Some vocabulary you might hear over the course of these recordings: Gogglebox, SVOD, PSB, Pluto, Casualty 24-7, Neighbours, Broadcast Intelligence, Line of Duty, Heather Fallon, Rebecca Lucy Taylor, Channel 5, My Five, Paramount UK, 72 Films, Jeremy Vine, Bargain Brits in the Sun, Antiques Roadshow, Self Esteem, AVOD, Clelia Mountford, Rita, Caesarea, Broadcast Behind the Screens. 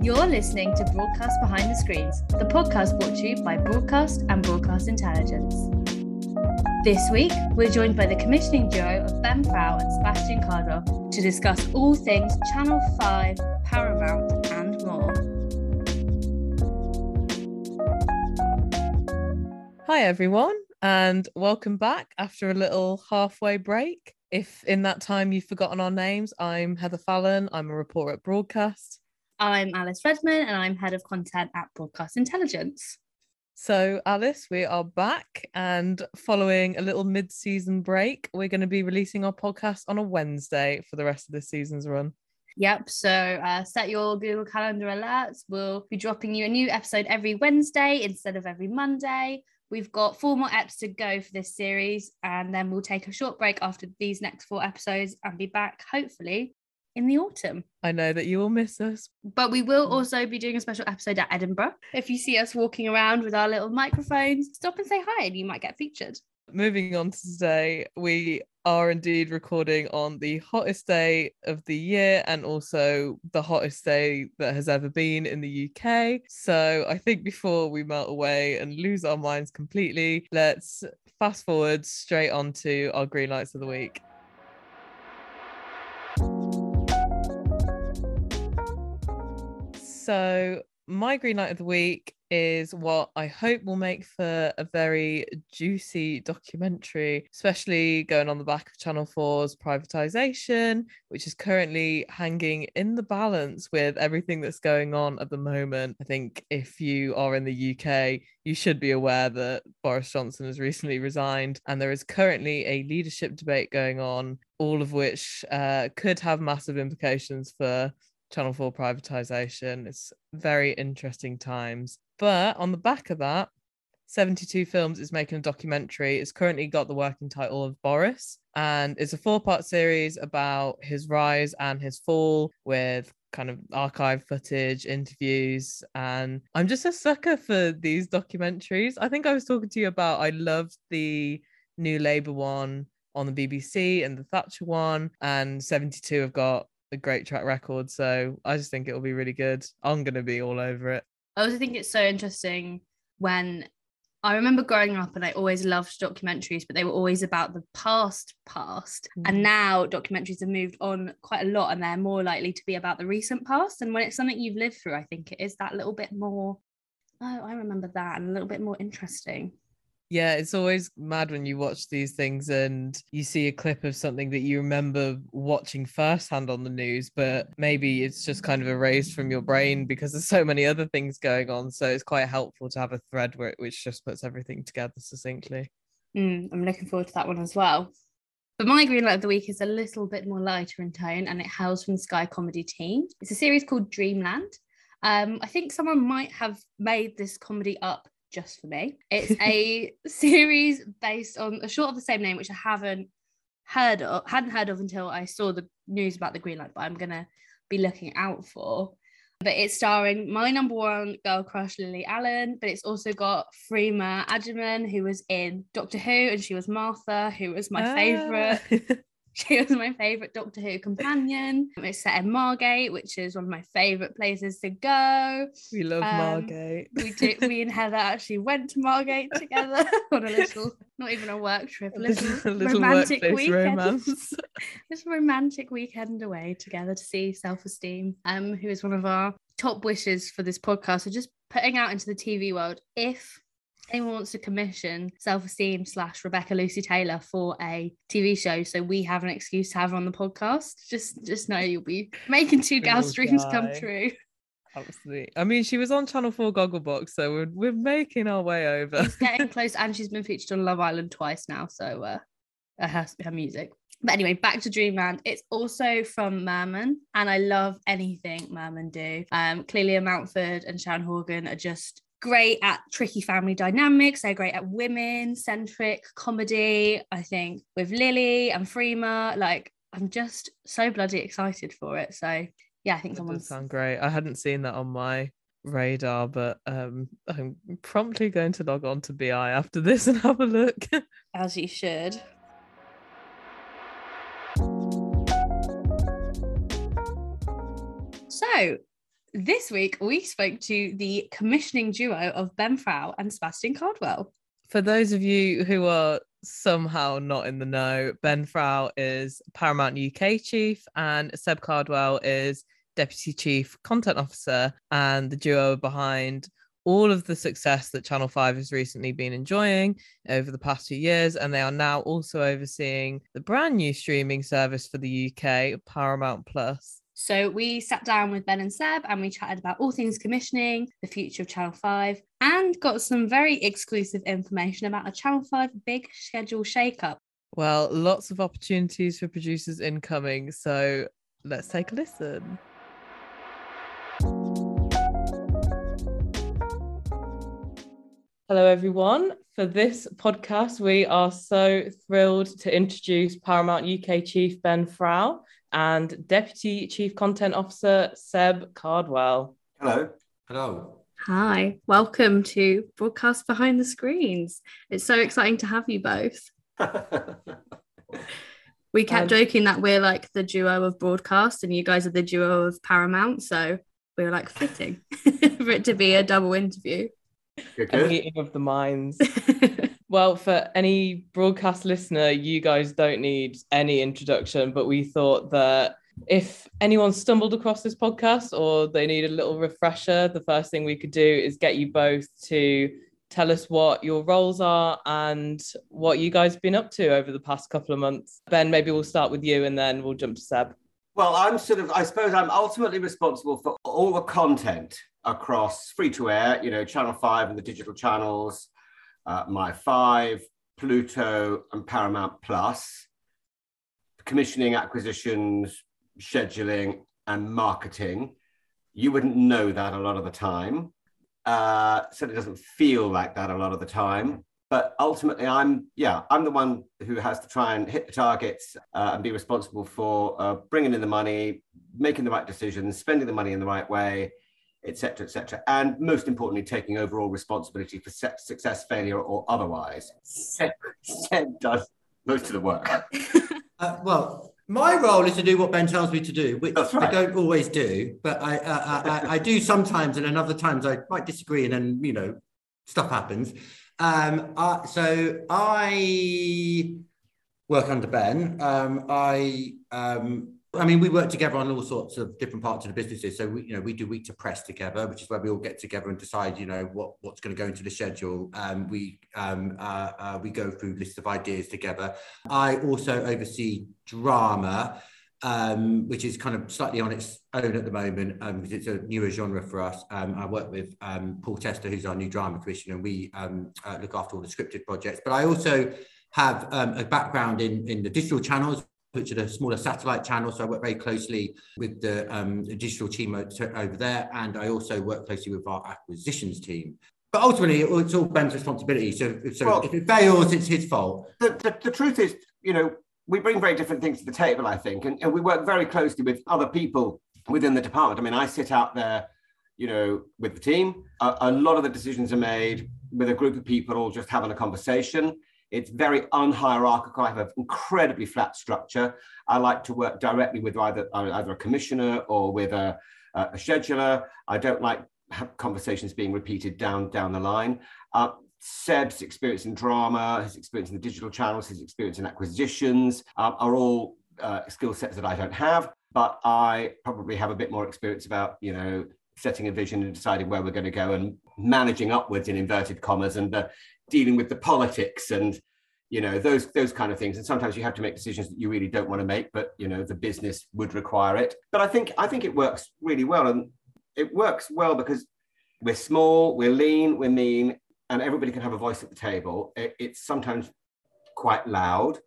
You're listening to Broadcast Behind the Screens, the podcast brought to you by Broadcast and Broadcast Intelligence. This week, we're joined by the commissioning duo of Ben Frow and Sebastian Cardwell to discuss all things Channel 5, Paramount and more. Hi everyone, and welcome back after a little halfway break. If in that time you've forgotten our names, I'm Heather Fallon, I'm a reporter at Broadcast. I'm Alice Redman and I'm Head of Content at Broadcast Intelligence. So Alice, we are back, and following a little mid-season break, we're going to be releasing our podcast on a Wednesday for the rest of this season's run. Yep, so set your Google Calendar alerts. We'll be dropping you a new episode every Wednesday instead of every Monday. We've got 4 more eps to go for this series, and then we'll take a short break after these next 4 episodes and be back, hopefully, in the autumn. I know that you will miss us. But we will also be doing a special episode at Edinburgh. If you see us walking around with our little microphones, stop and say hi and you might get featured. Moving on to today, we are indeed recording on the hottest day of the year and also the hottest day that has ever been in the UK. So I think before we melt away and lose our minds completely, let's fast forward straight on to our green lights of the week. So my green light of the week is what I hope will make for a very juicy documentary, especially going on the back of Channel 4's privatisation, which is currently hanging in the balance with everything that's going on at the moment. I think if you are in the UK, you should be aware that Boris Johnson has recently resigned and there is currently a leadership debate going on, all of which could have massive implications for Channel 4 privatisation. It's very interesting times. But on the back of that, 72 Films is making a documentary. It's currently got the working title of Boris, and it's a 4-part series about his rise and his fall with kind of archive footage, interviews, and I'm just a sucker for these documentaries. I think I was talking to you about, I loved the New Labour one on the BBC and the Thatcher one, and 72 have got a great track record, so I just think it'll be really good. I'm going to be all over it. I also think it's so interesting when I remember growing up and I always loved documentaries, but they were always about the past. Mm. And now documentaries have moved on quite a lot and they're more likely to be about the recent past. And when it's something you've lived through, I think it is that little bit more, oh, I remember that, and a little bit more interesting. Yeah, it's always mad when you watch these things and you see a clip of something that you remember watching firsthand on the news, but maybe it's just kind of erased from your brain because there's so many other things going on. So it's quite helpful to have a thread which just puts everything together succinctly. I'm looking forward to that one as well. But my green light of the week is a little bit more lighter in tone, and it hails from the Sky comedy team. It's a series called Dreamland. I think someone might have made this comedy up just for me. It's a series based on a short of the same name, which I hadn't heard of until I saw the news about the green light, but I'm gonna be looking out for. But it's starring my number one girl crush, Lily Allen, but it's also got Freema Agyeman, who was in Doctor Who, and she was Martha, who was my favourite. She was my favourite Doctor Who companion. It's set in Margate, which is one of my favourite places to go. We love Margate. We do. Me and Heather actually went to Margate together on a little, not even a work trip, a little romantic weekend. This romantic weekend away together to see Self Esteem, who is one of our top wishes for this podcast. So just putting out into the TV world, if anyone wants to commission Self Esteem / Rebecca Lucy Taylor for a TV show, so we have an excuse to have her on the podcast, just know you'll be making 2 gals' dreams come true. Absolutely. I mean, she was on Channel 4 Gogglebox, so we're making our way over. She's getting close, and she's been featured on Love Island twice now, so her music. But anyway, back to Dreamland. It's also from Merman, and I love anything Merman do. Clelia Mountford and Shan Horgan are just great at tricky family dynamics. They're great at women-centric comedy. I think with Lily and Freema, I'm just so bloody excited for it. So yeah, I think someone sound great. I hadn't seen that on my radar, but I'm promptly going to log on to BI after this and have a look. As you should. So This week, we spoke to the commissioning duo of Ben Frow and Sebastian Cardwell. For those of you who are somehow not in the know, Ben Frow is Paramount UK chief and Seb Cardwell is deputy chief content officer, and the duo behind all of the success that Channel 5 has recently been enjoying over the past few years, and they are now also overseeing the brand new streaming service for the UK, Paramount Plus. So we sat down with Ben and Seb and we chatted about all things commissioning, the future of Channel 5, and got some very exclusive information about a Channel 5 big schedule shake-up. Well, lots of opportunities for producers incoming, so let's take a listen. Hello, everyone. For this podcast, we are so thrilled to introduce Paramount UK chief Ben Frow and Deputy Chief Content Officer Seb Cardwell. Hello. Hello. Hi. Welcome to Broadcast Behind the Screens. It's so exciting to have you both. We kept joking that we're like the duo of Broadcast and you guys are the duo of Paramount, so we were like fitting for it to be a double interview. A meeting of the minds. Well, for any Broadcast listener, you guys don't need any introduction, but we thought that if anyone stumbled across this podcast or they need a little refresher, the first thing we could do is get you both to tell us what your roles are and what you guys have been up to over the past couple of months. Ben, maybe we'll start with you and then we'll jump to Seb. Well, I suppose I'm ultimately responsible for all the content across free-to-air, you know, Channel 5 and the digital channels, My Five, Pluto and Paramount Plus, commissioning, acquisitions, scheduling and marketing. You wouldn't know that a lot of the time. Certainly doesn't feel like that a lot of the time. But ultimately, I'm the one who has to try and hit the targets and be responsible for bringing in the money, making the right decisions, spending the money in the right way, etc., and most importantly, taking overall responsibility for success, failure, or otherwise. Seb does most of the work. Well, my role is to do what Ben tells me to do, which I don't always do, but I do sometimes, and then other times I might disagree, and then, you know, stuff happens. So I work under Ben. I mean, we work together on all sorts of different parts of the businesses. So, we do Week to Press together, which is where we all get together and decide, what's going to go into the schedule. We go through lists of ideas together. I also oversee drama, which is kind of slightly on its own at the moment because it's a newer genre for us. I work with Paul Tester, who's our new drama commissioner, and we look after all the scripted projects. But I also have a background in the digital channels, which are the smaller satellite channels. So I work very closely with the digital team over there. And I also work closely with our acquisitions team. But ultimately, it's all Ben's responsibility. So if it fails, it's his fault. The truth is, we bring very different things to the table, I think. And we work very closely with other people within the department. I mean, I sit out there, with the team. A lot of the decisions are made with a group of people all just having a conversation. It's very unhierarchical. I have an incredibly flat structure. I like to work directly with either a commissioner or with a scheduler. I don't like conversations being repeated down the line. Seb's experience in drama, his experience in the digital channels, his experience in acquisitions are all skill sets that I don't have, but I probably have a bit more experience about, setting a vision and deciding where we're going to go and managing upwards in inverted commas and dealing with the politics and, those kind of things. And sometimes you have to make decisions that you really don't want to make, but, the business would require it. But I think it works really well. And it works well because we're small, we're lean, we're mean, and everybody can have a voice at the table. It's sometimes quite loud.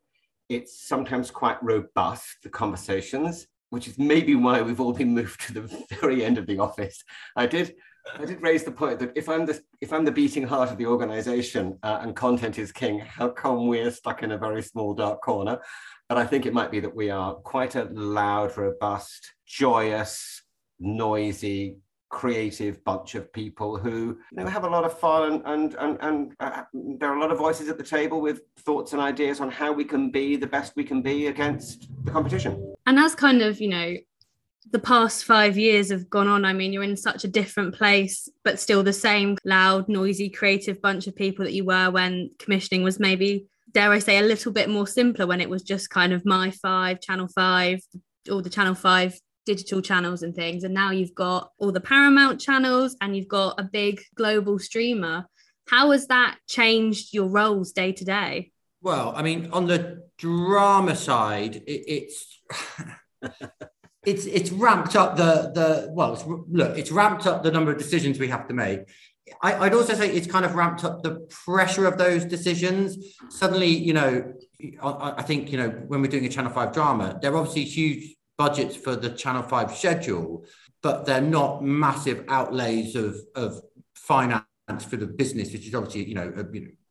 It's sometimes quite robust, the conversations, which is maybe why we've all been moved to the very end of the office. I did raise the point that if I'm the beating heart of the organisation and content is king, how come we're stuck in a very small dark corner? But I think it might be that we are quite a loud, robust, joyous, noisy, creative bunch of people who have a lot of fun and there are a lot of voices at the table with thoughts and ideas on how we can be the best we can be against the competition. And as kind of, the past 5 years have gone on. I mean, you're in such a different place, but still the same loud, noisy, creative bunch of people that you were when commissioning was maybe, dare I say, a little bit more simpler, when it was just kind of My Five, Channel 5, all the Channel 5 digital channels and things. And now you've got all the Paramount channels and you've got a big global streamer. How has that changed your roles day to day? Well, I mean, on the drama side, it's ramped up it's ramped up the number of decisions we have to make. I'd also say it's kind of ramped up the pressure of those decisions. Suddenly, you know, I think, you know, when we're doing a Channel 5 drama, there are obviously huge budgets for the Channel 5 schedule, but they're not massive outlays of finance for the business, which is obviously, you know,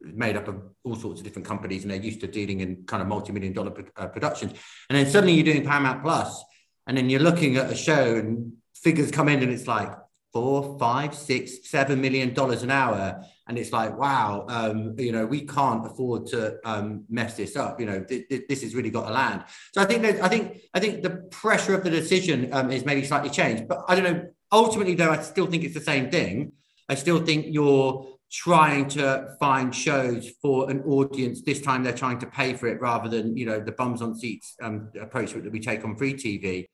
made up of all sorts of different companies, and they're used to dealing in kind of multi-million dollar productions. And then suddenly you're doing Paramount Plus, and then you're looking at a show and figures come in and it's like, $4, $5, $6, $7 million an hour, and it's like, wow, you know, we can't afford to mess this up. You know, this has really got to land. So I think the pressure of the decision is maybe slightly changed, but I don't know. Ultimately, though, I still think it's the same thing. I still think you're trying to find shows for an audience. This time, they're trying to pay for it rather than, you know, the bums on seats approach that we take on free TV.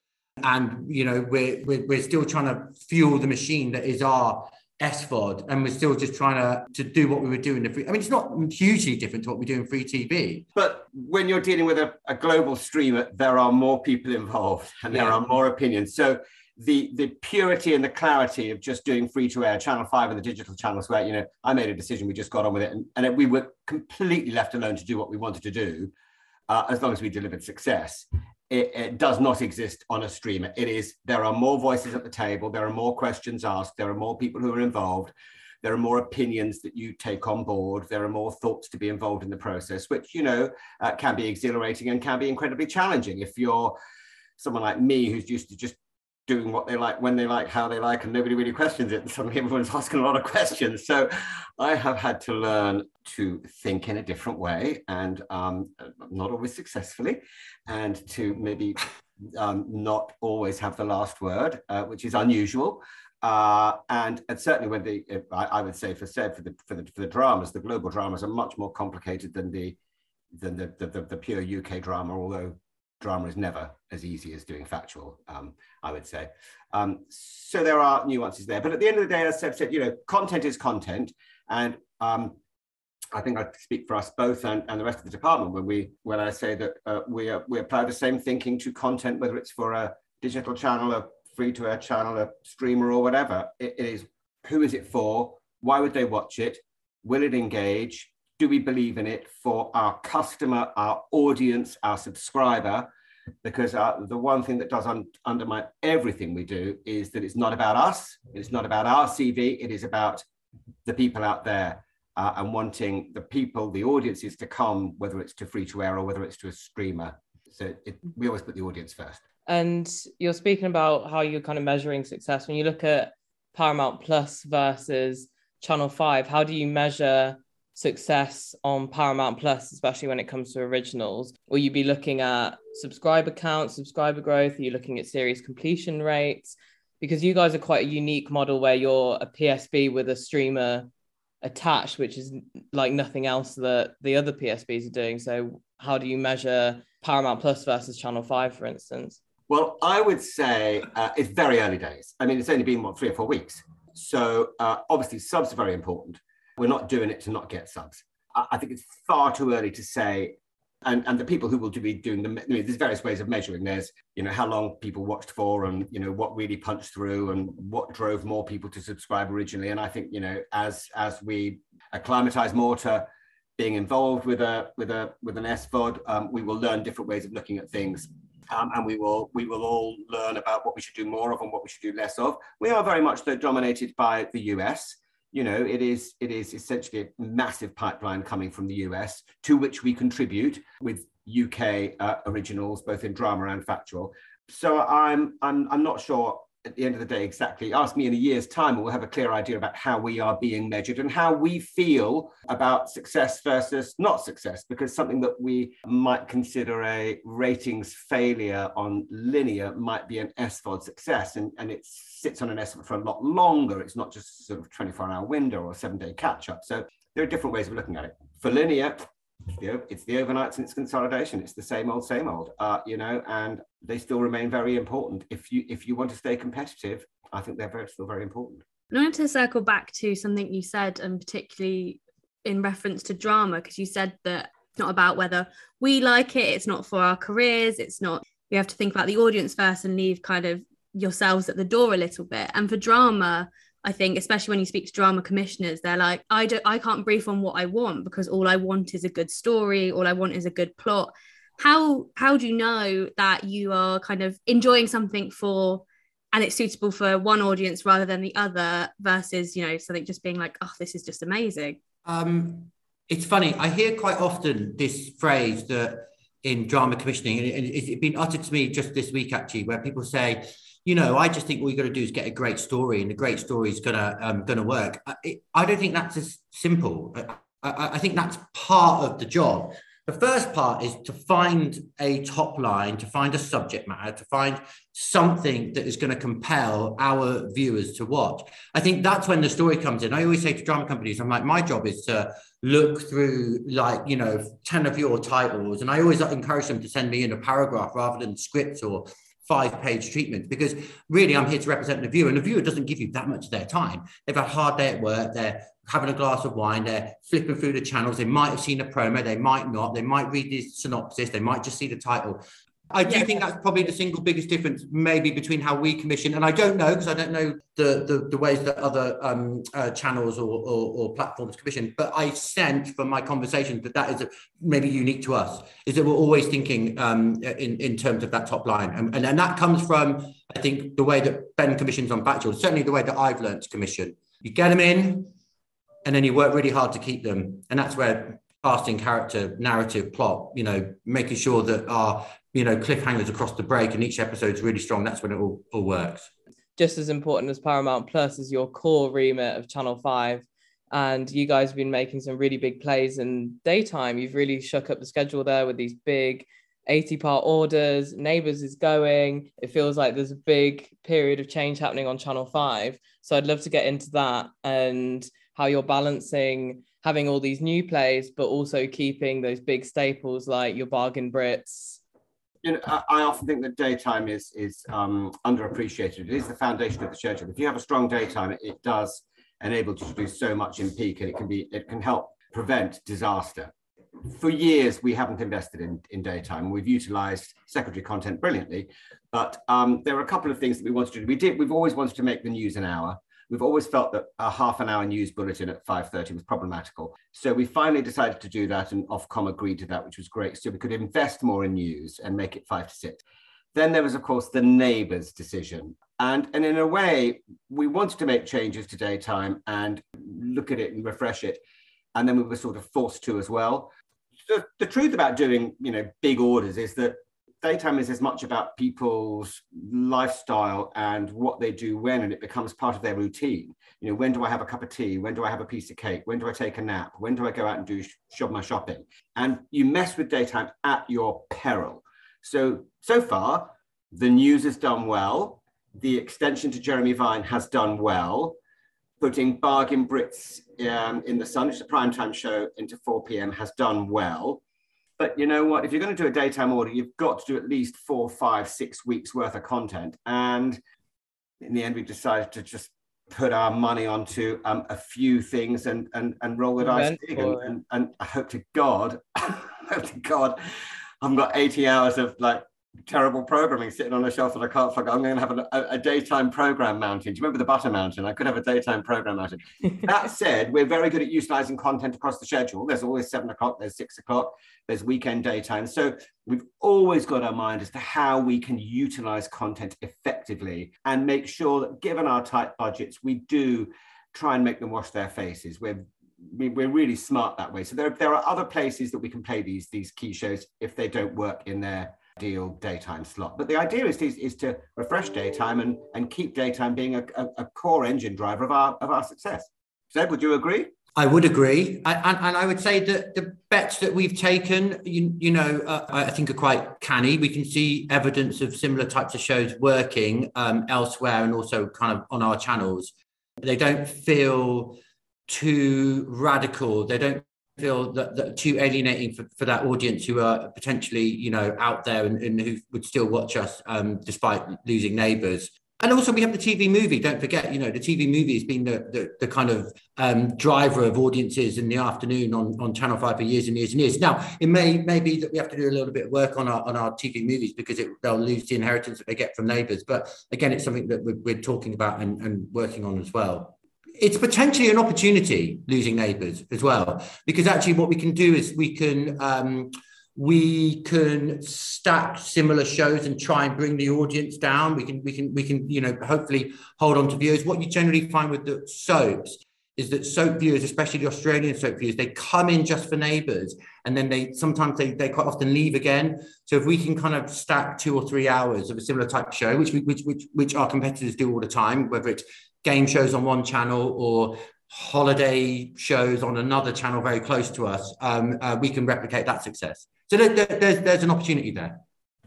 And, you know, we're still trying to fuel the machine that is our SVOD, and we're still just trying to do what we were doing. I mean, it's not hugely different to what we do in free TV. But when you're dealing with a global streamer, there are more people involved and there are more opinions. So the purity and the clarity of just doing free-to-air, Channel 5 and the digital channels where, you know, I made a decision, we just got on with it, and we were completely left alone to do what we wanted to do, as long as we delivered success. It does not exist on a streamer. It is, there are more voices at the table, there are more questions asked, there are more people who are involved, there are more opinions that you take on board, there are more thoughts to be involved in the process, which, you know, can be exhilarating and can be incredibly challenging if you're someone like me who's used to just doing what they like, when they like, how they like, and nobody really questions it. And suddenly everyone's asking a lot of questions. So I have had to learn to think in a different way, and not always successfully, and to maybe not always have the last word, which is unusual. And certainly when I would say for the dramas, the global dramas are much more complicated than the pure UK drama, although drama is never as easy as doing factual, I would say. So there are nuances there, but at the end of the day, as Seb said, you know, content is content, and I think I speak for us both and the rest of the department when I say that we apply the same thinking to content, whether it's for a digital channel, a free-to-air channel, a streamer, or whatever. It is, who is it for? Why would they watch it? Will it engage? Do we believe in it for our customer, our audience, our subscriber? Because the one thing that does undermine everything we do is that it's not about us. It's not about our CV. It is about the people out there. And wanting the people, the audiences to come, whether it's to free-to-air or whether it's to a streamer. So we always put the audience first. And you're speaking about how you're kind of measuring success. When you look at Paramount Plus versus Channel 5, how do you measure success on Paramount Plus, especially when it comes to originals? Will you be looking at subscriber count, subscriber growth? Are you looking at series completion rates? Because you guys are quite a unique model where you're a PSB with a streamer attached, which is like nothing else that the other PSBs are doing. So how do you measure Paramount Plus versus Channel 5, for instance? Well, I would say it's very early days. I mean, it's only been, what, 3 or 4 weeks. So obviously subs are very important. We're not doing it to not get subs. I think it's far too early to say, and the people who will be doing them, I mean, there's various ways of measuring. There's, you know, how long people watched for, and, you know, what really punched through and what drove more people to subscribe originally. And I think, you know, as we acclimatise more to being involved with an SVOD, we will learn different ways of looking at things, and we will all learn about what we should do more of and what we should do less of. We are very much though dominated by the US. You know, it is essentially a massive pipeline coming from the US, to which we contribute with UK originals, both in drama and factual. So I'm not sure at the end of the day, exactly, ask me in a year's time and we'll have a clear idea about how we are being measured and how we feel about success versus not success, because something that we might consider a ratings failure on linear might be an SVOD success, and it sits on an SVOD for a lot longer. It's not just sort of 24-hour window or 7-day catch-up. So there are different ways of looking at it. For linear, it's the overnights and it's consolidation. It's the same old, and they still remain very important. If you want to stay competitive, I think they're still very important. And I want to circle back to something you said, and particularly in reference to drama, because you said that it's not about whether we like it, it's not for our careers, it's not, you have to think about the audience first and leave kind of yourselves at the door a little bit. And for drama, I think, especially when you speak to drama commissioners, they're like, I can't brief on what I want because all I want is a good story. All I want is a good plot. How do you know that you are kind of enjoying something for, and it's suitable for one audience rather than the other versus, something just being like, oh, this is just amazing. It's funny. I hear quite often this phrase that in drama commissioning, and it's been uttered to me just this week, actually, where people say, I just think all you got to do is get a great story, and a great story is gonna work. I don't think that's as simple. I think that's part of the job. The first part is to find a top line, to find a subject matter, to find something that is going to compel our viewers to watch. I think that's when the story comes in. I always say to drama companies, I'm like, my job is to look through 10 of your titles. And I always encourage them to send me in a paragraph rather than scripts or 5-page treatment, because really I'm here to represent the viewer, and the viewer doesn't give you that much of their time. They've had a hard day at work, they're having a glass of wine, they're flipping through the channels, they might have seen a promo, they might not, they might read the synopsis, they might just see the title. I do think that's probably the single biggest difference maybe between how we commission, and I don't know, because I don't know the ways that other channels or platforms commission, but I sense from my conversation that is maybe unique to us, is that we're always thinking in terms of that top line. And that comes from, I think, the way that Ben commissions on Bachelor, certainly the way that I've learned to commission. You get them in, and then you work really hard to keep them. And that's where casting, character, narrative, plot, making sure that our cliffhangers across the break and each episode's really strong. That's when it all works. Just as important as Paramount Plus is your core remit of Channel 5. And you guys have been making some really big plays in daytime. You've really shook up the schedule there with these big 80-part orders. Neighbours is going. It feels like there's a big period of change happening on Channel 5. So I'd love to get into that and how you're balancing having all these new plays, but also keeping those big staples like your Bargain Brits. I often think that daytime is underappreciated. It is the foundation of the schedule. If you have a strong daytime, it does enable you to do so much in peak, and it can help prevent disaster. For years, we haven't invested in daytime. We've utilised secondary content brilliantly, but there are a couple of things that we wanted to do. We've always wanted to make the news an hour. We've always felt that a half an hour news bulletin at 5:30 was problematical. So we finally decided to do that, and Ofcom agreed to that, which was great. So we could invest more in news and make it 5 to 6. Then there was, of course, the Neighbours decision. And in a way, we wanted to make changes to daytime and look at it and refresh it. And then we were sort of forced to as well. The truth about doing, big orders is that daytime is as much about people's lifestyle and what they do when, and it becomes part of their routine. When do I have a cup of tea? When do I have a piece of cake? When do I take a nap? When do I go out and do my shopping? And you mess with daytime at your peril. So far, the news has done well. The extension to Jeremy Vine has done well. Putting Bargain Brits in the Sun, which is a primetime show, into 4 p.m. has done well. But you know what? If you're going to do a daytime order, you've got to do at least 4, 5, 6 weeks worth of content. And in the end, we decided to just put our money onto a few things and roll the dice big. And I hope to God, I've got 80 hours of terrible programming sitting on a shelf that I can't forget. I'm going to have a daytime program mountain. Do you remember the butter mountain? I could have a daytime program mountain. That said, we're very good at utilizing content across the schedule. There's always 7 o'clock, there's 6 o'clock, there's weekend daytime. So we've always got our mind as to how we can utilize content effectively and make sure that, given our tight budgets, we do try and make them wash their faces. We're really smart that way. So there are other places that we can play these key shows if they don't work in their ideal daytime slot. But the idea is to refresh daytime and keep daytime being a core engine driver of our success. Seb, would you agree? I would agree. And I would say that the bets that we've taken, I think are quite canny. We can see evidence of similar types of shows working elsewhere and also kind of on our channels. They don't feel too radical. They don't feel that too alienating for that audience who are potentially, out there and who would still watch us despite losing Neighbours. And also we have the TV movie, don't forget, the TV movie has been the kind of driver of audiences in the afternoon on Channel 5 for years and years and years. Now, it may be that we have to do a little bit of work on our TV movies because they'll lose the inheritance that they get from Neighbours. But again, it's something that we're talking about and working on as well. It's potentially an opportunity, losing Neighbours as well, because actually what we can do is we can stack similar shows and try and bring the audience down. We can hopefully hold on to viewers. What you generally find with the soaps is that soap viewers, especially the Australian soap viewers, they come in just for Neighbours and then they sometimes quite often leave again. So if we can kind of stack 2 or 3 hours of a similar type of show, which our competitors do all the time, whether it's game shows on one channel or holiday shows on another channel very close to us, we can replicate that success. So there's an opportunity there.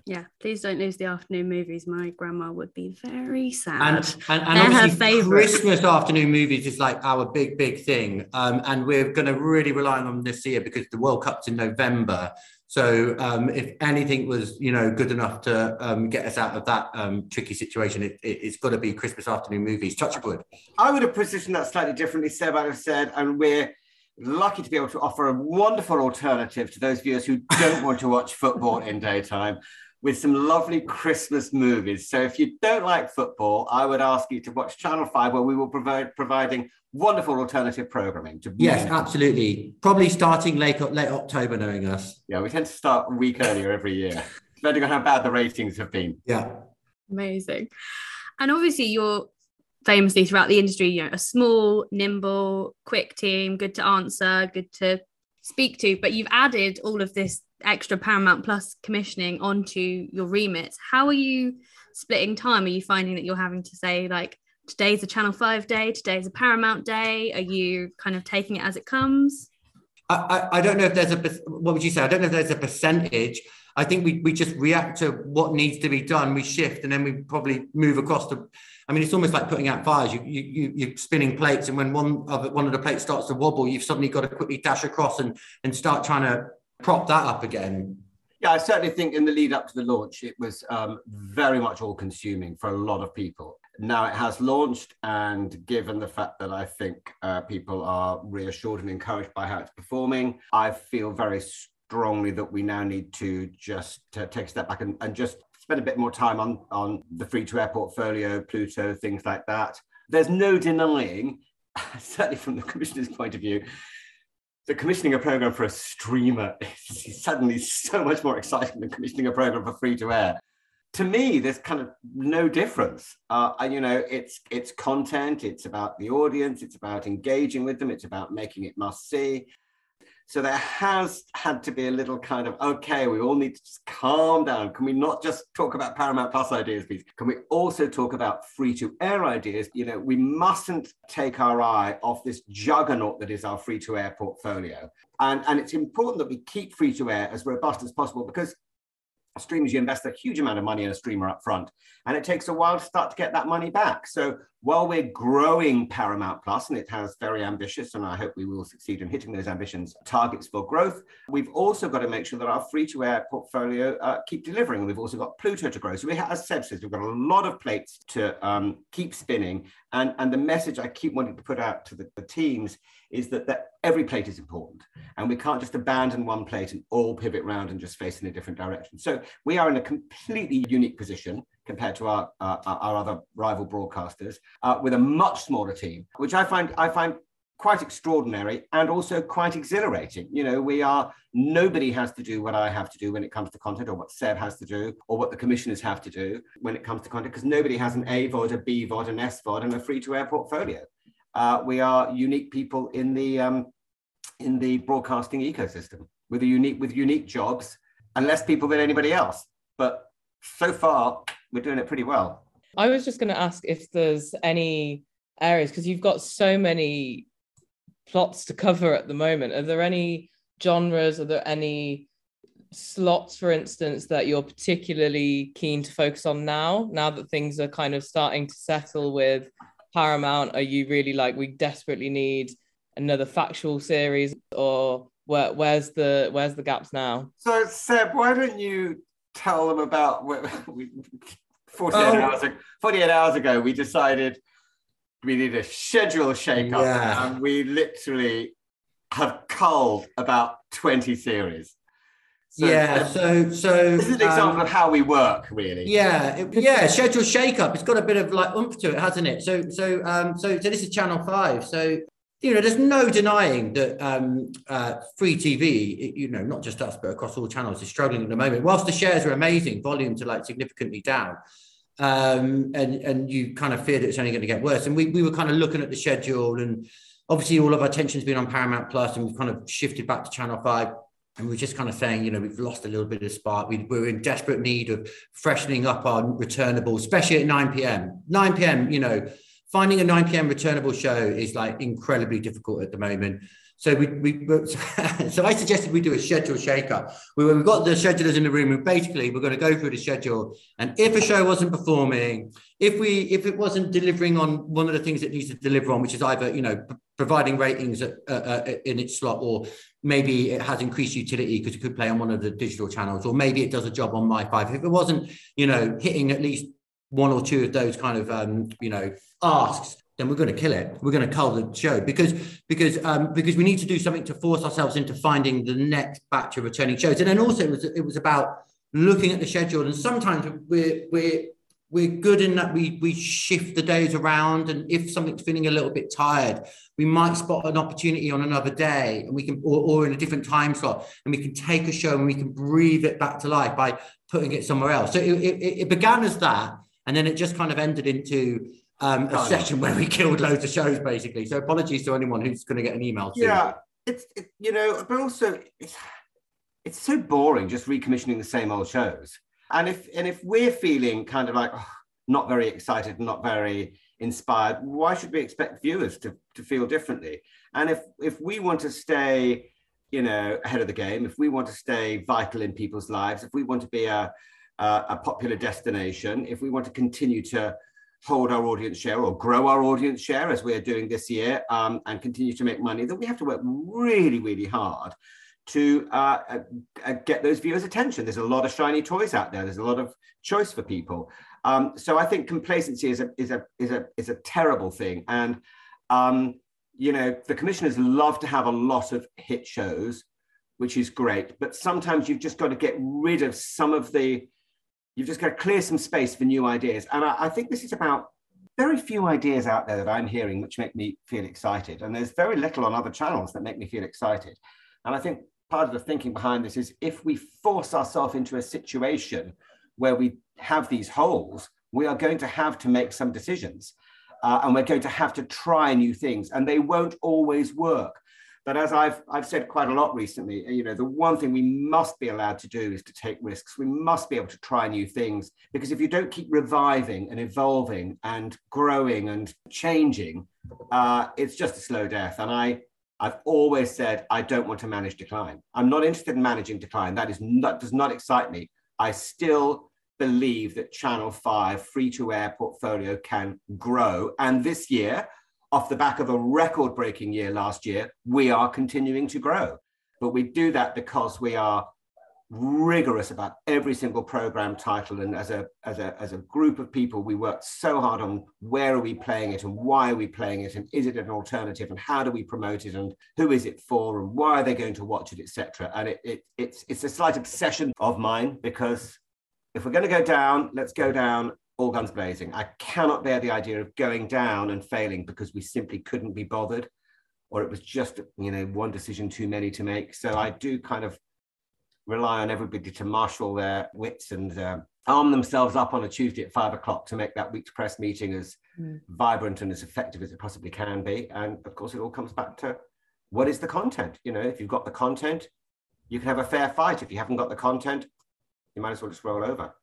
Yeah, please don't lose the afternoon movies. My grandma would be very sad. And her favourite Christmas afternoon movies is like our big thing. And we're going to really rely on them this year because the World Cup's in November. So if anything was, good enough to get us out of that tricky situation, it's got to be Christmas afternoon movies. Touch wood. I would have positioned that slightly differently, Seb. I'd have said, and we're lucky to be able to offer a wonderful alternative to those viewers who don't want to watch football in daytime with some lovely Christmas movies. So if you don't like football, I would ask you to watch Channel 5, where we will providing wonderful alternative programming. Yes, absolutely. Probably starting late October, knowing us. Yeah, we tend to start a week earlier every year, depending on how bad the ratings have been. Yeah. Amazing. And obviously you're famously throughout the industry, a small, nimble, quick team, good to answer, good to speak to, but you've added all of this extra Paramount Plus commissioning onto your remits. How are you splitting time? Are you finding that you're having to say, like, today's a Channel 5 day, today's a Paramount day? Are you kind of taking it as it comes? I don't know if there's what would you say? I don't know if there's a percentage. I think we just react to what needs to be done. We shift and then we probably move across to, it's almost like putting out fires. You're spinning plates, and when one of the plates starts to wobble, you've suddenly got to quickly dash across and start trying to prop that up again. Yeah, I certainly think in the lead up to the launch, it was very much all consuming for a lot of people. Now it has launched, and given the fact that I think people are reassured and encouraged by how it's performing, I feel very strongly that we now need to just take a step back and just spend a bit more time on the free-to-air portfolio, Pluto, things like that. There's no denying, certainly from the commissioner's point of view, that commissioning a programme for a streamer is suddenly so much more exciting than commissioning a programme for free-to-air. To me, there's kind of no difference. It's content, it's about the audience, it's about engaging with them, it's about making it must-see. So there has had to be a little kind of, okay, we all need to just calm down. Can we not just talk about Paramount Plus ideas, please? Can we also talk about free-to-air ideas? We mustn't take our eye off this juggernaut that is our free-to-air portfolio. And it's important that we keep free-to-air as robust as possible, because streamers, you invest a huge amount of money in a streamer up front, and it takes a while to start to get that money back. So while we're growing Paramount Plus, and it has very ambitious, and I hope we will succeed in hitting those ambitions, targets for growth, we've also got to make sure that our free-to-air portfolio keep delivering. We've also got Pluto to grow. So we have, as Seb says, we've got a lot of plates to keep spinning. And the message I keep wanting to put out to the teams is that every plate is important, and we can't just abandon one plate and all pivot round and just face in a different direction. So we are in a completely unique position compared to our other rival broadcasters, with a much smaller team, which I find quite extraordinary and also quite exhilarating. Nobody has to do what I have to do when it comes to content, or what Seb has to do, or what the commissioners have to do when it comes to content, because nobody has an AVOD, a BVOD, an SVOD, and a free-to-air portfolio. We are unique people in the broadcasting ecosystem with unique jobs, and less people than anybody else. But so far, we're doing it pretty well. I was just going to ask if there's any areas, because you've got so many plots to cover at the moment. Are there any genres? Are there any slots, for instance, that you're particularly keen to focus on now that things are kind of starting to settle with Paramount? Are you really like, we desperately need another factual series, or where's the gaps now? So Seb, why don't you tell them about 48 hours ago we decided we need a schedule shake-up, and we literally have culled about 20 series. So, so this is an example of how we work, really. Schedule shake-up. It's got a bit of like oomph to it, hasn't it? So this is Channel 5. So you know, there's no denying that free TV, you know, not just us but across all channels, is struggling at the moment. Whilst the shares are amazing, volumes are like significantly down, and you kind of fear that it's only going to get worse. And we were kind of looking at the schedule, and obviously all of our attention's been on Paramount Plus, and we've kind of shifted back to Channel 5. And we're just kind of saying, you know, we've lost a little bit of spark. We're in desperate need of freshening up our returnable, especially at 9 p.m. 9 p.m, you know, finding a 9 p.m. returnable show is like incredibly difficult at the moment. So so I suggested we do a schedule shake-up. We've got the schedulers in the room, and basically we're going to go through the schedule. And if a show wasn't performing, if it wasn't delivering on one of the things it needs to deliver on, which is either, you know, providing ratings in its slot, or maybe it has increased utility because it could play on one of the digital channels, or maybe it does a job on My Five. If it wasn't, you know, hitting at least one or two of those kind of, you know, asks, then we're going to kill it. We're going to cull the show because we need to do something to force ourselves into finding the next batch of returning shows. And then also it was about looking at the schedule. And sometimes we're good in that we shift the days around. And if something's feeling a little bit tired, we might spot an opportunity on another day, and we can, or in a different time slot, and we can take a show and we can breathe it back to life by putting it somewhere else. So it began as that, and then it just kind of ended into a session where we killed loads of shows, basically. So apologies to anyone who's going to get an email soon. Yeah, it's you know, but also it's so boring just recommissioning the same old shows. And if we're feeling kind of like not very excited, not very inspired, why should we expect viewers to feel differently? And if we want to stay, you know, ahead of the game, if we want to stay vital in people's lives, if we want to be a popular destination, if we want to continue to hold our audience share or grow our audience share as we're doing this year, and continue to make money, then we have to work really, really hard to get those viewers' attention. There's a lot of shiny toys out there. There's a lot of choice for people. So I think complacency is a terrible thing. And, you know, the commissioners love to have a lot of hit shows, which is great, but sometimes you've just got to get rid of some of the, you've just got to clear some space for new ideas. And I think this is about very few ideas out there that I'm hearing which make me feel excited. And there's very little on other channels that make me feel excited. And I think part of the thinking behind this is if we force ourselves into a situation where we have these holes, we are going to have to make some decisions, and we're going to have to try new things, and they won't always work. But as I've said quite a lot recently, you know, the one thing we must be allowed to do is to take risks. We must be able to try new things, because if you don't keep reviving and evolving and growing and changing, it's just a slow death. And I've always said, I don't want to manage decline. I'm not interested in managing decline. That does not excite me. I still believe that Channel 5 free-to-air portfolio can grow. And this year, off the back of a record-breaking year last year, we are continuing to grow. But we do that because we are rigorous about every single program title. And as a group of people, we work so hard on where are we playing it and why are we playing it, and is it an alternative, and how do we promote it, and who is it for, and why are they going to watch it, etc. And it's a slight obsession of mine, because if we're going to go down, let's go down all guns blazing. I cannot bear the idea of going down and failing because we simply couldn't be bothered, or it was just, you know, one decision too many to make. So I do kind of rely on everybody to marshal their wits and arm themselves up on a Tuesday at 5:00 to make that week's press meeting as vibrant and as effective as it possibly can be. And of course, it all comes back to what is the content? You know, if you've got the content, you can have a fair fight. If you haven't got the content, you might as well just roll over.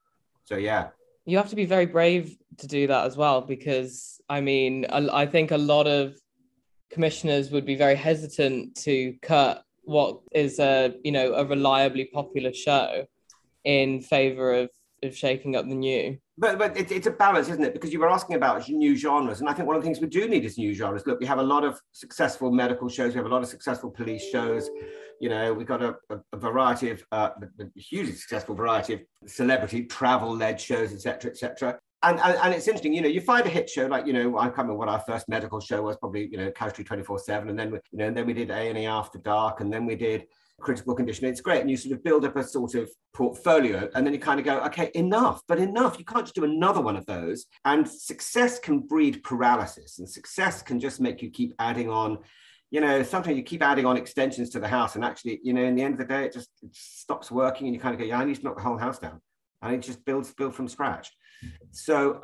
So yeah. You have to be very brave to do that as well, because I mean, I think a lot of commissioners would be very hesitant to cut what is a reliably popular show in favour of shaking up the new. But it's a balance, isn't it? Because you were asking about new genres, and I think one of the things we do need is new genres. Look, we have a lot of successful medical shows, we have a lot of successful police shows, you know, we've got a variety of, a hugely successful variety of celebrity travel-led shows, etc., etc. And it's interesting, you know, you find a hit show, like, you know, I can't remember what our first medical show was, probably, you know, Casualty 24-7, and then, you know, and then we did A&E After Dark, and then we did Critical Condition. It's great, and you sort of build up a sort of portfolio, and then you kind of go, okay, enough, you can't just do another one of those. And success can breed paralysis, and success can just make you keep adding on, you know, sometimes you keep adding on extensions to the house, and actually, you know, in the end of the day, it just stops working, and you kind of go, yeah, I need to knock the whole house down, and it just builds from scratch. So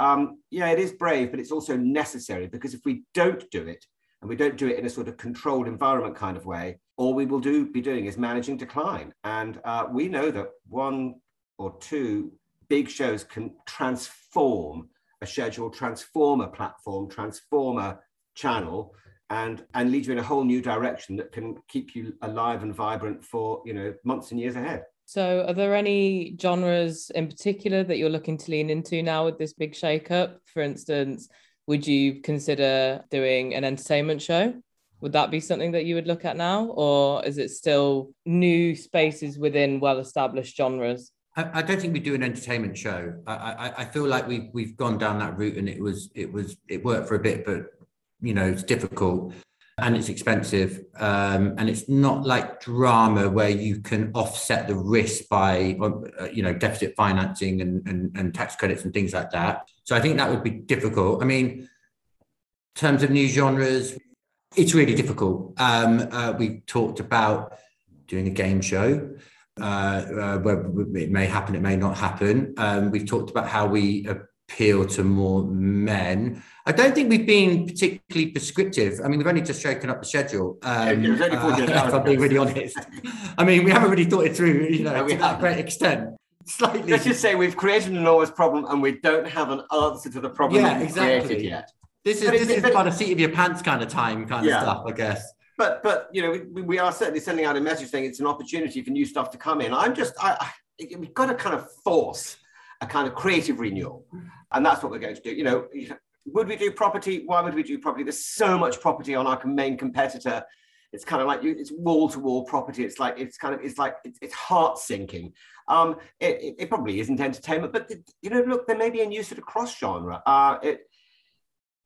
yeah, it is brave, but it's also necessary, because if we don't do it, and we don't do it in a sort of controlled environment kind of way, all we will be doing is managing decline. And we know that one or two big shows can transform a schedule, transform a platform, transform a channel, and lead you in a whole new direction that can keep you alive and vibrant for, you know, months and years ahead. So are there any genres in particular that you're looking to lean into now with this big shakeup? For instance, would you consider doing an entertainment show? Would that be something that you would look at now? Or is it still new spaces within well-established genres? I don't think we do an entertainment show. I feel like we've gone down that route, and it worked for a bit, but, you know, it's difficult and it's expensive. And it's not like drama where you can offset the risk by, you know, deficit financing and tax credits and things like that. So I think that would be difficult. I mean, in terms of new genres, it's really difficult. We've talked about doing a game show, where it may happen, it may not happen. We've talked about how we appeal to more men. I don't think we've been particularly prescriptive. I mean, we've only just shaken up the schedule. If I'm being really honest. I mean, we haven't really thought it through, you know, to that great extent. Slightly. Let's just say we've created an enormous problem, and we don't have an answer to the problem we've created yet. This is kind of seat of your pants kind of time of stuff, I guess. But you know, we are certainly sending out a message saying it's an opportunity for new stuff to come in. We've got to kind of force a kind of creative renewal, and that's what we're going to do. You know, would we do property? Why would we do property? There's so much property on our main competitor. It's kind of like it's wall-to-wall property. It's heart-sinking. It probably isn't entertainment, but you know, look, there may be a new sort of cross-genre.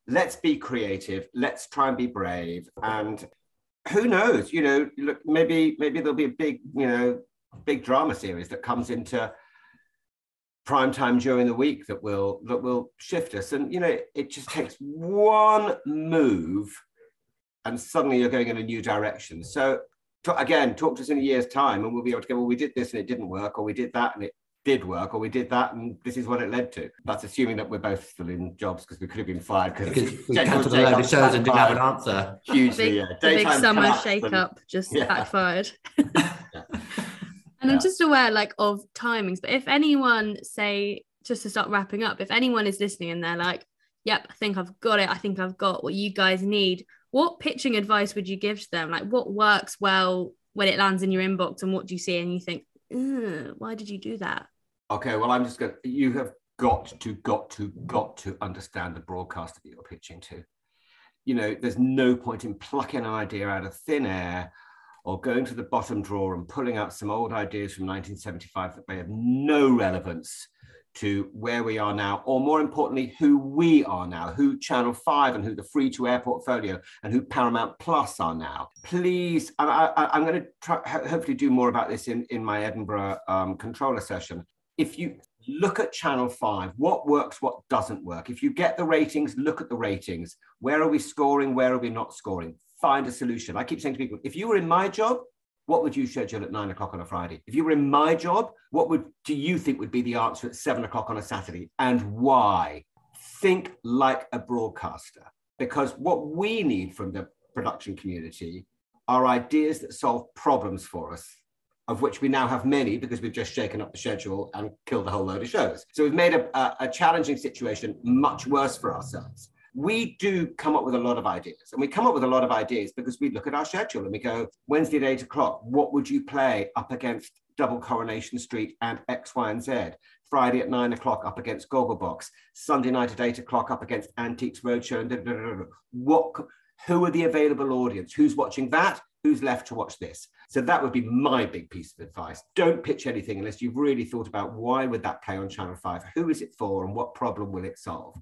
Let's be creative. Let's try and be brave. And who knows? You know, look, maybe there'll be a big drama series that comes into prime time during the week that will shift us. And you know, it just takes one move, and suddenly you're going in a new direction. So again, talk to us in a year's time, and we'll be able to go, well, we did this and it didn't work, or we did that and it did work, or we did that and this is what it led to. That's assuming that we're both still in jobs, because we could have been fired because we cancelled a load of shows and didn't have an answer. Hugely, the big summer shake-up just backfired. And I'm just aware of timings, but if anyone, say, just to start wrapping up, if anyone is listening and they're like, yep, I think I've got it, I think I've got what you guys need, what pitching advice would you give to them? Like, what works well when it lands in your inbox, and what do you see and you think, why did you do that? Okay, well, I'm just going to, you have got to understand the broadcaster that you're pitching to. You know, there's no point in plucking an idea out of thin air or going to the bottom drawer and pulling out some old ideas from 1975 that may have no relevance to where we are now, or more importantly, who we are now, who Channel 5 and who the free-to-air portfolio and who Paramount Plus are now. Please, I'm going to try, hopefully do more about this in my Edinburgh controller session. If you look at Channel 5, what works, what doesn't work? If you get the ratings, look at the ratings. Where are we scoring? Where are we not scoring? Find a solution. I keep saying to people, if you were in my job, what would you schedule at 9:00 on a Friday? If you were in my job, what do you think would be the answer at 7:00 on a Saturday, and why? Think like a broadcaster, because what we need from the production community are ideas that solve problems for us, of which we now have many because we've just shaken up the schedule and killed a whole load of shows. So we've made a challenging situation much worse for ourselves. We do come up with a lot of ideas, and we come up with a lot of ideas because we look at our schedule and we go, Wednesday at 8 o'clock, what would you play up against Double Coronation Street and X, Y, and Z? Friday at 9 o'clock up against Gogglebox, Sunday night at 8 o'clock up against Antiques Roadshow, and who are the available audience? Who's watching that? Who's left to watch this? So that would be my big piece of advice. Don't pitch anything unless you've really thought about why would that play on Channel 5? Who is it for and what problem will it solve?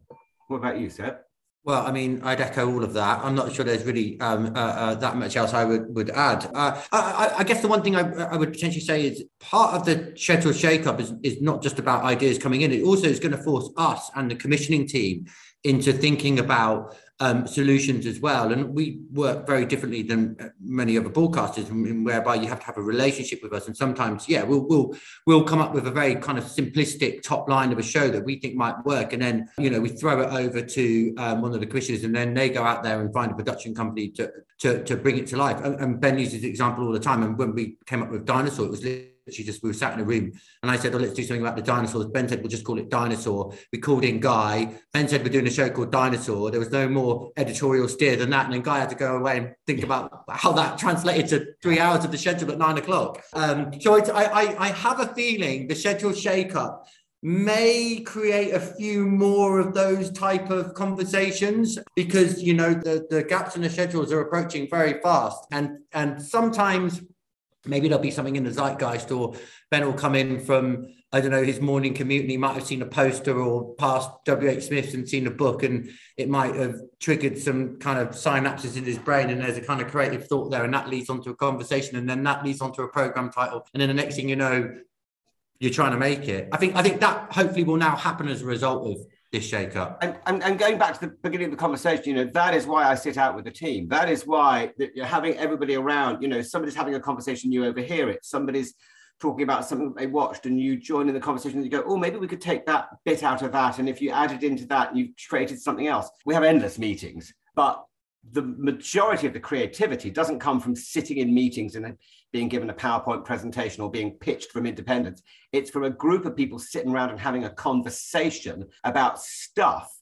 What about you, Seb? Well, I mean, I'd echo all of that. I'm not sure there's really that much else I would add. I guess the one thing I would potentially say is part of the schedule shake-up is not just about ideas coming in. It also is going to force us and the commissioning team into thinking about solutions as well. And we work very differently than many other broadcasters, whereby you have to have a relationship with us. And sometimes, yeah, we'll come up with a very kind of simplistic top line of a show that we think might work. And then, you know, we throw it over to one of the commissioners, and then they go out there and find a production company to bring it to life. And Ben uses the example all the time. And when we came up with Dinosaur, it was we were sat in a room and I said, oh, let's do something about the dinosaurs. Ben said, we'll just call it Dinosaur. We called in Guy. Ben said, we're doing a show called Dinosaur. There was no more editorial steer than that. And then Guy had to go away and think about how that translated to 3 hours of the schedule at 9 o'clock. So I have a feeling the schedule shake-up may create a few more of those type of conversations because, you know, the gaps in the schedules are approaching very fast. And sometimes maybe there'll be something in the zeitgeist, or Ben will come in from, I don't know, his morning commute, and he might have seen a poster or passed W.H. Smith's and seen a book, and it might have triggered some kind of synapses in his brain, and there's a kind of creative thought there, and that leads onto a conversation, and then that leads onto a programme title, and then the next thing you know, you're trying to make it. I think that hopefully will now happen as a result of this shake-up. And going back to the beginning of the conversation, you know, that is why I sit out with the team. That is why you're having everybody around, you know, somebody's having a conversation, you overhear it. Somebody's talking about something they watched and you join in the conversation and you go, oh, maybe we could take that bit out of that. And if you added into that, you've created something else. We have endless meetings, but the majority of the creativity doesn't come from sitting in meetings and being given a PowerPoint presentation or being pitched from independence. It's from a group of people sitting around and having a conversation about stuff,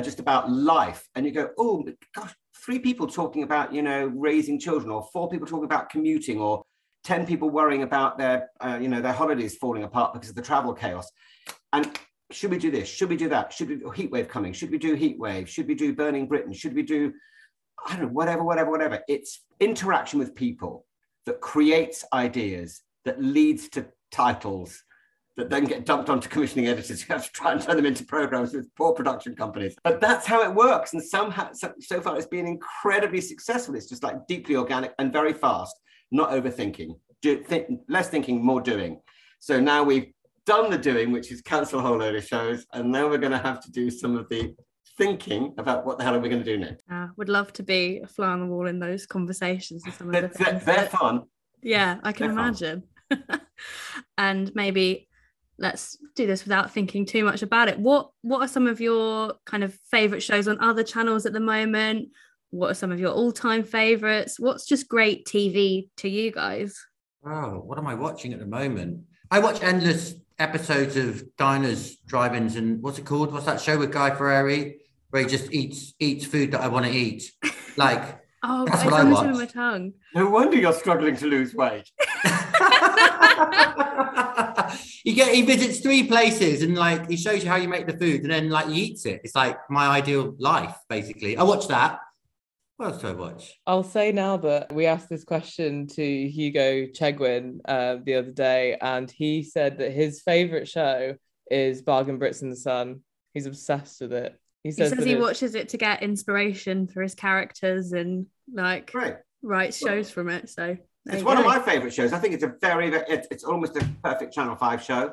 just about life. And you go, oh, gosh, 3 people talking about, you know, raising children, or 4 people talking about commuting, or 10 people worrying about their, you know, their holidays falling apart because of the travel chaos. And should we do this? Should we do that? Should we do heatwave coming? Should we do heatwave? Should we do Burning Britain? Should we do... I don't know, whatever. It's interaction with people that creates ideas, that leads to titles that then get dumped onto commissioning editors who have to try and turn them into programmes with poor production companies. But that's how it works. And somehow, so far, it's been incredibly successful. It's just like deeply organic and very fast, not overthinking. Less thinking, more doing. So now we've done the doing, which is cancel a whole load of shows. And now we're going to have to do some of the thinking about what the hell are we going to do next. Would love to be a fly on the wall in those conversations. With some of the things. They're fun. Yeah, I can imagine. And maybe let's do this without thinking too much about it. What are some of your kind of favourite shows on other channels at the moment? What are some of your all-time favourites? What's just great TV to you guys? Oh, what am I watching at the moment? I watch endless episodes of Diners, Drive-Ins, and what's it called? What's that show with Guy Fieri? Where he just eats food that I want to eat. Like, oh, that's what I watch. My tongue. No wonder you're struggling to lose weight. He visits 3 places and like he shows you how you make the food and then like he eats it. It's like my ideal life, basically. I watch that. What else do I watch? I'll say now that we asked this question to Hugo Chegwin the other day, and he said that his favourite show is Bargain Brits in the Sun. He's obsessed with it. He says he watches it to get inspiration for his characters and like writes shows from it. So it's one of my favourite shows. I think it's a very, it's almost a perfect Channel 5 show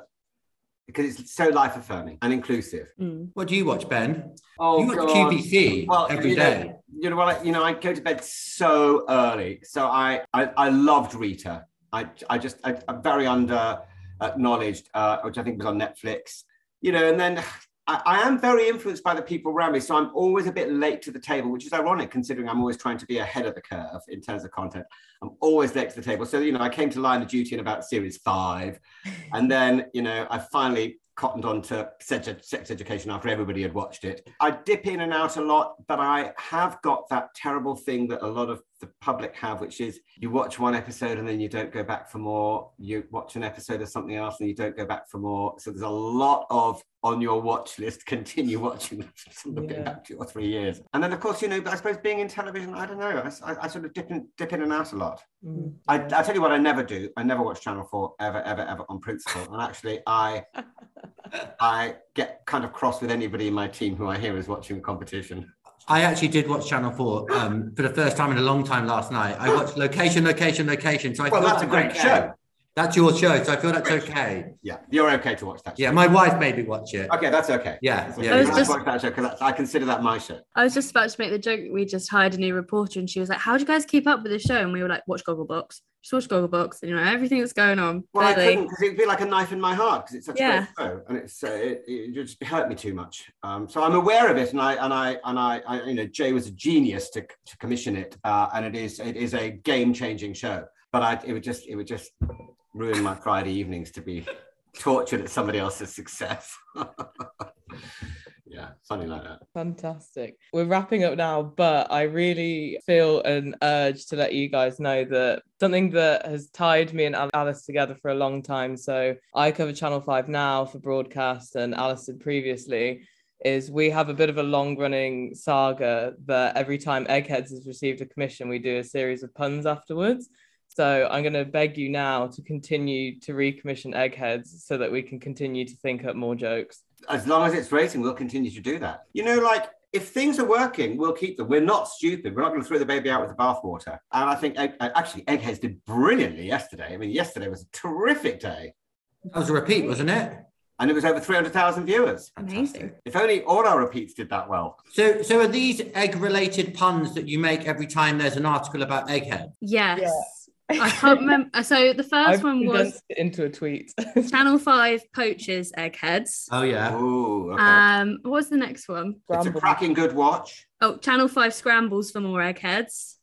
because it's so life affirming and inclusive. Mm. What do you watch, Ben? Oh, you watch QBC every day. I go to bed so early. So I loved Rita. I'm very under acknowledged, which I think was on Netflix. You know, and then I am very influenced by the people around me, so I'm always a bit late to the table, which is ironic considering I'm always trying to be ahead of the curve in terms of content. I'm always late to the table. So, you know, I came to Line of Duty in about series 5. And then, you know, I finally cottoned on to Sex Education after everybody had watched it. I dip in and out a lot, but I have got that terrible thing that a lot of the public have, which is you watch one episode and then you don't go back for more. You watch an episode of something else and you don't go back for more. So there's a lot of on your watch list, continue watching looking back 2 or 3 years. And then, of course, you know, I suppose being in television, I don't know, I sort of dip in and out a lot. Mm. I tell you what I never do. I never watch Channel 4 ever on principle. And actually, I get kind of cross with anybody in my team who I hear is watching the competition. I actually did watch Channel 4 for the first time in a long time last night. I watched Location. So I thought that's a great show. That's your show, so I feel that's okay. Yeah, you're okay to watch that show. Yeah, my wife made me watch it. Okay, that's okay. Yeah. That's okay. I was just watch that show because I consider that my show. I was just about to make the joke. We just hired a new reporter and she was like, how do you guys keep up with the show? And we were like, watch Gogglebox, and you know, everything that's going on. Well, clearly. I couldn't, because it'd be like a knife in my heart, because it's such a great show, and it just hurt me too much. So I'm aware of it, and I you know, Jay was a genius to commission it, and it is a game-changing show. But it would just ruin my Friday evenings to be tortured at somebody else's success. Yeah, something like that. Fantastic. We're wrapping up now, but I really feel an urge to let you guys know that something that has tied me and Alice together for a long time. So I cover Channel 5 now for broadcast, and Alice did previously, is we have a bit of a long-running saga that every time Eggheads has received a commission, we do a series of puns afterwards. So I'm going to beg you now to continue to recommission Eggheads so that we can continue to think up more jokes. As long as it's rating, we'll continue to do that. You know, like, if things are working, we'll keep them. We're not stupid. We're not going to throw the baby out with the bathwater. And I think, actually, Eggheads did brilliantly yesterday. I mean, yesterday was a terrific day. That was a repeat, wasn't it? And it was over 300,000 viewers. Amazing. If only all our repeats did that well. So are these egg-related puns that you make every time there's an article about Egghead? Yes. Yeah. I can't remember. So the first one was into a tweet. Channel 5 poaches Eggheads. Oh yeah. Ooh, okay. What was the next one? It's a cracking good watch. Oh, Channel 5 scrambles for more Eggheads.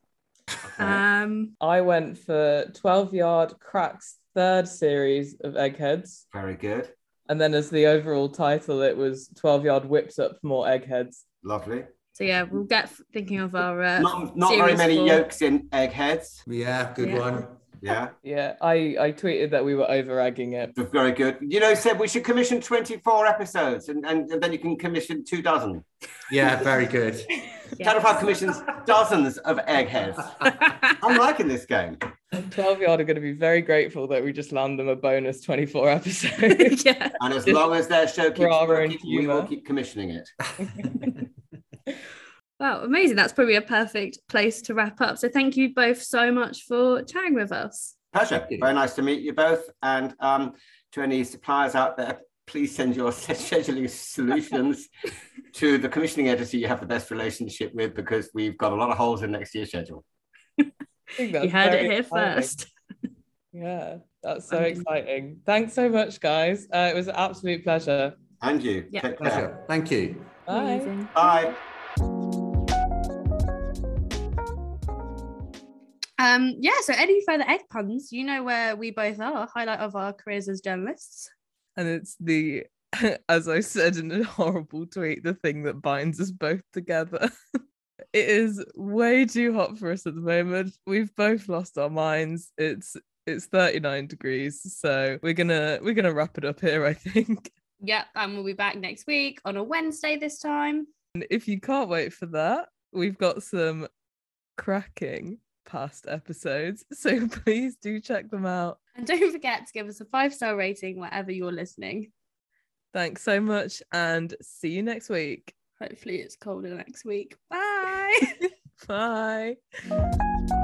Okay. I went for 12 Yard Crack's third series of Eggheads. Very good. And then as the overall title, it was 12 Yard whips up for more Eggheads. Lovely. So yeah, we'll get thinking of our not very many yolks in Eggheads. Yeah, good one. Yeah. Yeah, I tweeted that we were over-egging it. Very good. You know, Seb, we should commission 24 episodes and then you can commission 2 dozen. Yeah, very good. Channel 5 commissions dozens of Eggheads. I'm liking this game. 12 Yard are going to be very grateful that we just land them a bonus 24 episode. Yeah. And as long as their show keeps working, we will keep commissioning it. Wow, amazing. That's probably a perfect place to wrap up. So thank you both so much for chatting with us. Pleasure. Very nice to meet you both. And to any suppliers out there, please send your scheduling solutions to the commissioning editor you have the best relationship with, because we've got a lot of holes in next year's schedule. You heard it here first. Yeah, that's so exciting. Thanks so much, guys. It was an absolute pleasure. And you. Yeah. Take care. Pleasure. Thank you. Bye. Amazing. Bye. So any further egg puns, you know where we both are, highlight of our careers as journalists. And it's the, as I said in a horrible tweet, the thing that binds us both together. It is way too hot for us at the moment. We've both lost our minds. It's 39 degrees. So we're gonna wrap it up here, I think. Yep, and we'll be back next week on a Wednesday this time. And if you can't wait for that, we've got some cracking past episodes, so please do check them out. And don't forget to give us a 5-star rating wherever you're listening. Thanks so much, and see you next week. Hopefully it's colder next week. Bye. Bye.